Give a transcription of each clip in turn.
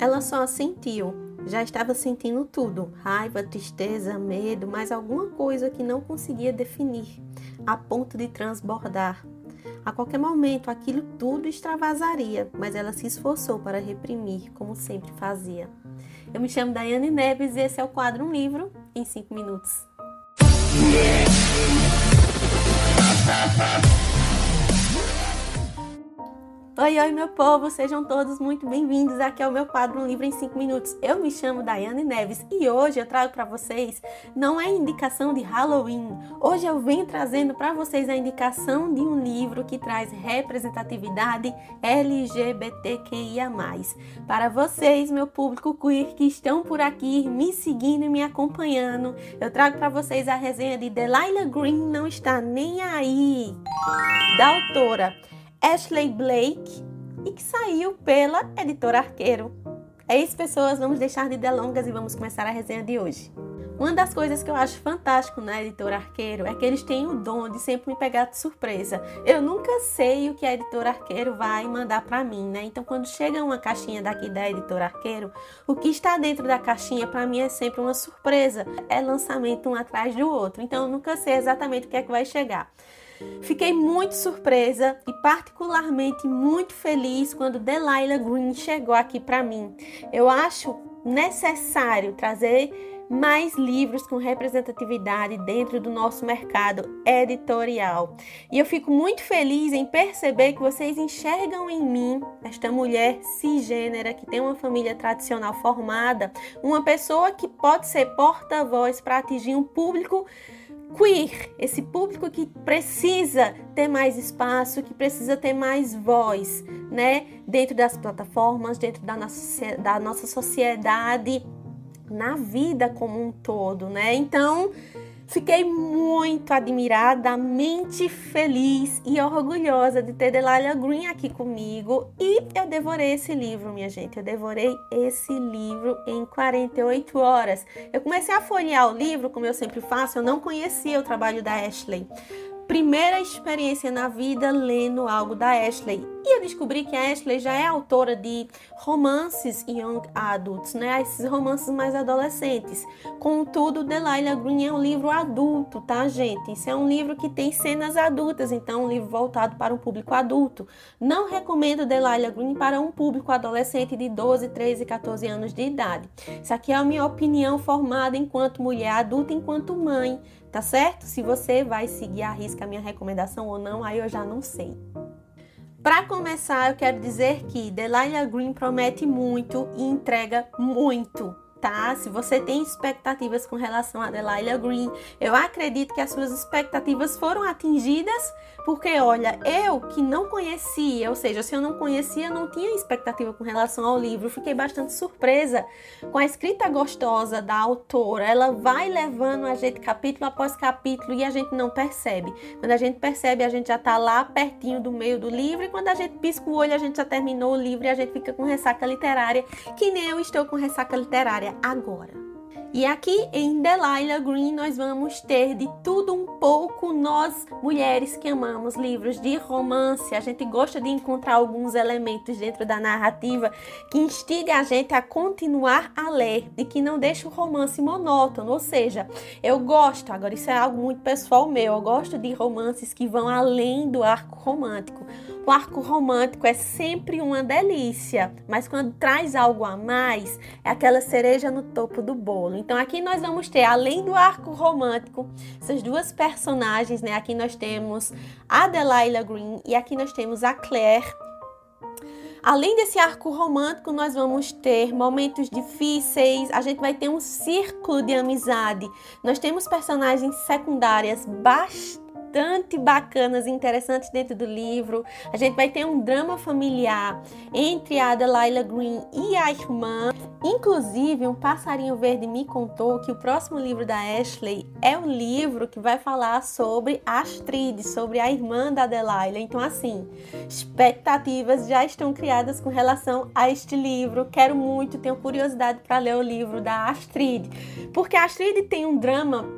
Ela só assentiu, já estava sentindo tudo, raiva, tristeza, medo, mas alguma coisa que não conseguia definir, a ponto de transbordar. A qualquer momento, aquilo tudo extravasaria, mas ela se esforçou para reprimir, como sempre fazia. Eu me chamo Daiane Neves e esse é o quadro Um Livro em 5 Minutos. Oi, meu povo, sejam todos muito bem-vindos aqui ao meu quadro Um Livro em 5 Minutos. Eu me chamo Daiane Neves e hoje eu trago para vocês, não é indicação de Halloween, hoje eu venho trazendo para vocês a indicação de um livro que traz representatividade LGBTQIA+. Para vocês, meu público queer, que estão por aqui me seguindo e me acompanhando, eu trago para vocês a resenha de Delilah Green, Não Está Nem Aí, da autora Ashley Blake, e que saiu pela Editora Arqueiro. É isso, pessoas, vamos deixar de delongas e vamos começar a resenha de hoje. Uma das coisas que eu acho fantástico na Editora Arqueiro é que eles têm o dom de sempre me pegar de surpresa. Eu nunca sei o que a Editora Arqueiro vai mandar pra mim, né? Então, quando chega uma caixinha daqui da Editora Arqueiro, o que está dentro da caixinha pra mim é sempre uma surpresa. É lançamento um atrás do outro, então eu nunca sei exatamente o que é que vai chegar. Fiquei muito surpresa e particularmente muito feliz quando Delilah Green chegou aqui para mim. Eu acho necessário trazer mais livros com representatividade dentro do nosso mercado editorial. E eu fico muito feliz em perceber que vocês enxergam em mim, esta mulher cisgênera que tem uma família tradicional formada, uma pessoa que pode ser porta-voz para atingir um público queer, esse público que precisa ter mais espaço, que precisa ter mais voz, né? Dentro das plataformas, dentro da nossa sociedade, na vida como um todo, né? Então, fiquei muito admirada, mente feliz e orgulhosa de ter Delilah Green aqui comigo. E eu devorei esse livro, minha gente. Eu devorei esse livro em 48 horas. Eu comecei a folhear o livro, como eu sempre faço, eu não conhecia o trabalho da Ashley. Primeira experiência na vida lendo algo da Ashley. E eu descobri que a Ashley já é autora de romances young adults, né? Esses romances mais adolescentes. Contudo, Delilah Green é um livro adulto, tá, gente? Isso é um livro que tem cenas adultas, então um livro voltado para um público adulto. Não recomendo Delilah Green para um público adolescente de 12, 13, 14 anos de idade. Isso aqui é a minha opinião formada enquanto mulher adulta, enquanto mãe, tá certo? Se você vai seguir à risca a minha recomendação ou não, aí eu já não sei. Para começar, eu quero dizer que Delilah Green promete muito e entrega muito, tá? Se você tem expectativas com relação a Delilah Green, eu acredito que as suas expectativas foram atingidas, porque, olha, eu que não conhecia, ou seja, se eu não conhecia, não tinha expectativa com relação ao livro, fiquei bastante surpresa com a escrita gostosa da autora. Ela vai levando a gente capítulo após capítulo e a gente não percebe. Quando a gente percebe, a gente já tá lá pertinho do meio do livro, e quando a gente pisca o olho, a gente já terminou o livro e a gente fica com ressaca literária, que nem eu estou com ressaca literária agora. E aqui em Delilah Green nós vamos ter de tudo um pouco. Nós, mulheres que amamos livros de romance, a gente gosta de encontrar alguns elementos dentro da narrativa que instiga a gente a continuar a ler e que não deixa o romance monótono, ou seja, eu gosto, agora isso é algo muito pessoal meu, eu gosto de romances que vão além do arco romântico. O arco romântico é sempre uma delícia, mas quando traz algo a mais, é aquela cereja no topo do bolo. Então aqui nós vamos ter, além do arco romântico, essas duas personagens, né? Aqui nós temos a Delilah Green e aqui nós temos a Claire. Além desse arco romântico, nós vamos ter momentos difíceis, a gente vai ter um círculo de amizade. Nós temos personagens secundárias bastante bacanas e interessantes dentro do livro. A gente vai ter um drama familiar entre a Delilah Green e a irmã. Inclusive, um passarinho verde me contou que o próximo livro da Ashley é um livro que vai falar sobre a Astrid, sobre a irmã da Delilah. Então, assim, expectativas já estão criadas com relação a este livro. Quero muito, tenho curiosidade para ler o livro da Astrid, porque a Astrid tem um drama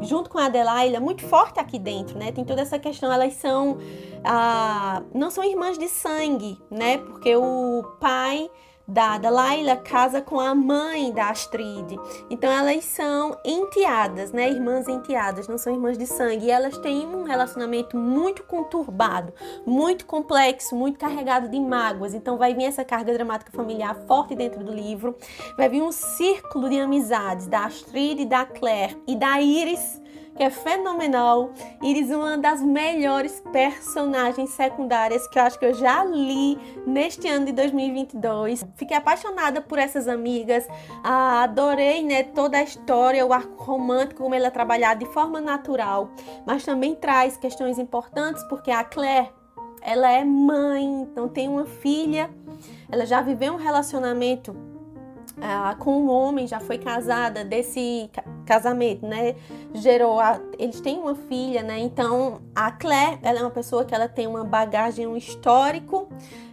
junto com a Delilah muito forte aqui dentro, né? Tem toda essa questão, elas são não são irmãs de sangue, né? Porque o pai da Delilah casa com a mãe da Astrid. Então elas são enteadas, né? Irmãs enteadas, não são irmãs de sangue. E elas têm um relacionamento muito conturbado, muito complexo, muito carregado de mágoas. Então vai vir essa carga dramática familiar forte dentro do livro. Vai vir um círculo de amizades da Astrid, da Claire e da Iris, que é fenomenal. Iris, uma das melhores personagens secundárias que eu acho que eu já li neste ano de 2022. Fiquei apaixonada por essas amigas, adorei, né, toda a história, o arco romântico, como ela é trabalhada de forma natural, mas também traz questões importantes, porque a Claire, ela é mãe, então tem uma filha, ela já viveu um relacionamento com um homem, já foi casada, desse casamento, né, gerou, eles têm uma filha, né, então a Claire, ela é uma pessoa que ela tem uma bagagem, um histórico,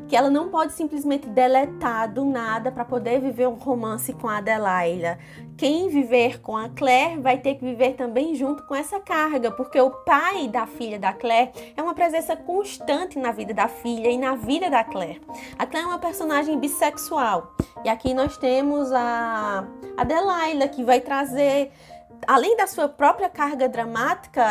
que ela não pode simplesmente deletar do nada para poder viver um romance com a Delilah. Quem viver com a Claire vai ter que viver também junto com essa carga, porque o pai da filha da Claire é uma presença constante na vida da filha e na vida da Claire. A Claire é uma personagem bissexual, e aqui nós temos a Delilah, que vai trazer, além da sua própria carga dramática,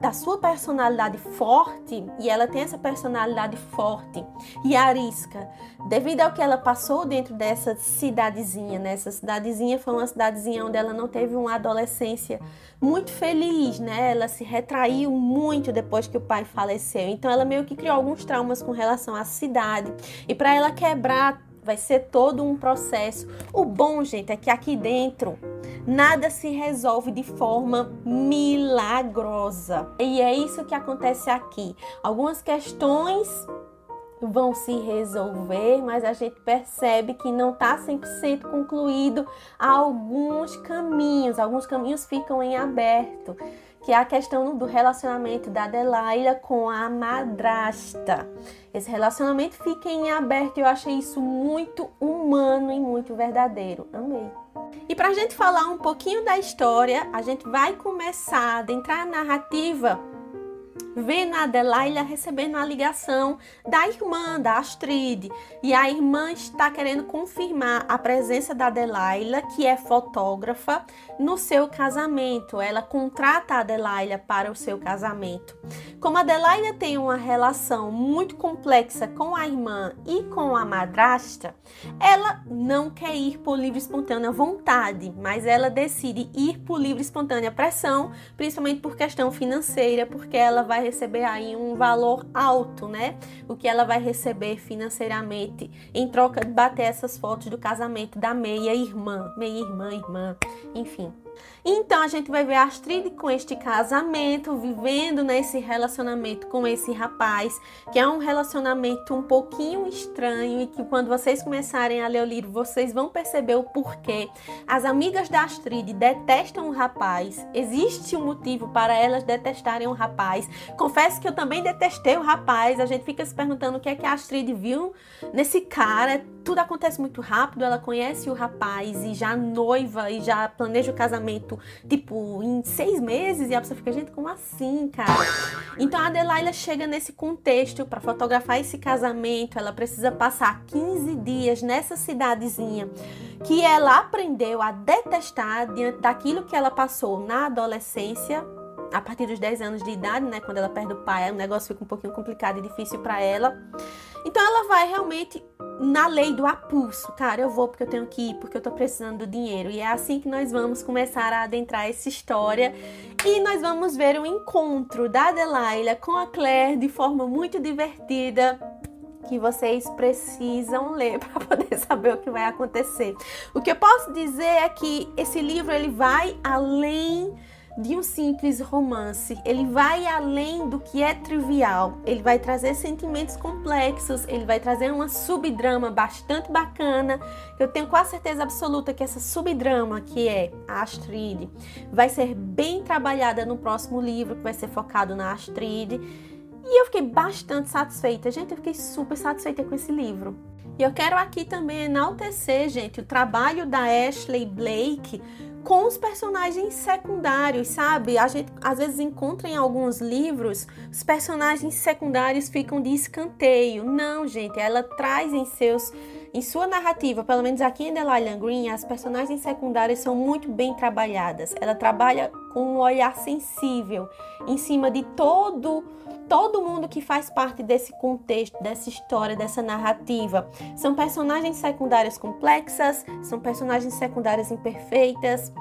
da sua personalidade forte, e ela tem essa personalidade forte e arisca, devido ao que ela passou dentro dessa cidadezinha, né? Essa cidadezinha foi uma cidadezinha onde ela não teve uma adolescência muito feliz, né? Ela se retraiu muito depois que o pai faleceu, então ela meio que criou alguns traumas com relação à cidade, e para ela quebrar vai ser todo um processo. O bom, gente, é que aqui dentro nada se resolve de forma milagrosa. E é isso que acontece aqui. Algumas questões vão se resolver, mas a gente percebe que não está 100% concluído alguns caminhos ficam em aberto, que é a questão do relacionamento da Delilah com a madrasta. Esse relacionamento fica em aberto e eu achei isso muito humano e muito verdadeiro. Amei! E pra gente falar um pouquinho da história, a gente vai começar a adentrar a narrativa vendo a Delilah recebendo a ligação da irmã, da Astrid, e a irmã está querendo confirmar a presença da Delilah, que é fotógrafa, no seu casamento. Ela contrata a Delilah para o seu casamento. Como a Delilah tem uma relação muito complexa com a irmã e com a madrasta, ela não quer ir por livre e espontânea vontade, mas ela decide ir por livre e espontânea pressão, principalmente por questão financeira, porque ela vai receber aí um valor alto, né? O que ela vai receber financeiramente em troca de bater essas fotos do casamento da meia-irmã, enfim. Então a gente vai ver a Astrid com este casamento, vivendo nesse relacionamento com esse rapaz, que é um relacionamento um pouquinho estranho, e que quando vocês começarem a ler o livro, vocês vão perceber o porquê. As amigas da Astrid detestam o rapaz, existe um motivo para elas detestarem o rapaz. Confesso que eu também detestei o rapaz. A gente fica se perguntando o que é que a Astrid viu nesse cara. Tudo acontece muito rápido, ela conhece o rapaz e já noiva e já planeja o casamento tipo em 6 meses, e a pessoa fica, gente, como assim, cara? Então a Delilah chega nesse contexto para fotografar esse casamento. Ela precisa passar 15 dias nessa cidadezinha que ela aprendeu a detestar diante daquilo que ela passou na adolescência, a partir dos 10 anos de idade, né? Quando ela perde o pai, o negócio fica um pouquinho complicado e difícil para ela. Então ela vai realmente na lei do apulso, cara, eu vou porque eu tenho que ir, porque eu tô precisando do dinheiro. E é assim que nós vamos começar a adentrar essa história, e nós vamos ver o encontro da Delilah com a Claire de forma muito divertida, que vocês precisam ler para poder saber o que vai acontecer. O que eu posso dizer é que esse livro, ele vai além de um simples romance, ele vai além do que é trivial, ele vai trazer sentimentos complexos, ele vai trazer uma subdrama bastante bacana. Eu tenho quase certeza absoluta que essa subdrama, que é a Astrid, vai ser bem trabalhada no próximo livro, que vai ser focado na Astrid, e eu fiquei bastante satisfeita, gente, eu fiquei super satisfeita com esse livro. E eu quero aqui também enaltecer, gente, o trabalho da Ashley Blake com os personagens secundários, sabe? A gente às vezes encontra em alguns livros, os personagens secundários ficam de escanteio. Não, gente, ela traz em sua narrativa, pelo menos aqui em Delilah Green, as personagens secundárias são muito bem trabalhadas. Ela trabalha com um olhar sensível em cima de todo mundo que faz parte desse contexto, dessa história, dessa narrativa. São personagens secundárias complexas, são personagens secundárias imperfeitas,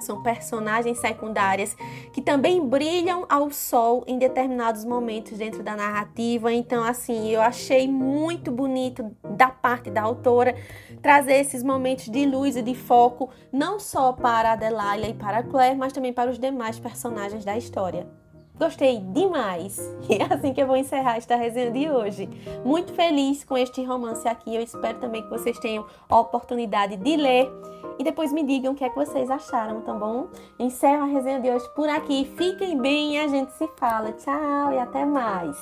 são personagens secundárias que também brilham ao sol em determinados momentos dentro da narrativa. Então, assim, eu achei muito bonito da parte da autora trazer esses momentos de luz e de foco, não só para a Delilah e para a Claire, mas também para os demais personagens da história. Gostei demais! E é assim que eu vou encerrar esta resenha de hoje. Muito feliz com este romance aqui. Eu espero também que vocês tenham a oportunidade de ler. E depois me digam o que é que vocês acharam, tá bom? Encerro a resenha de hoje por aqui. Fiquem bem e a gente se fala. Tchau e até mais!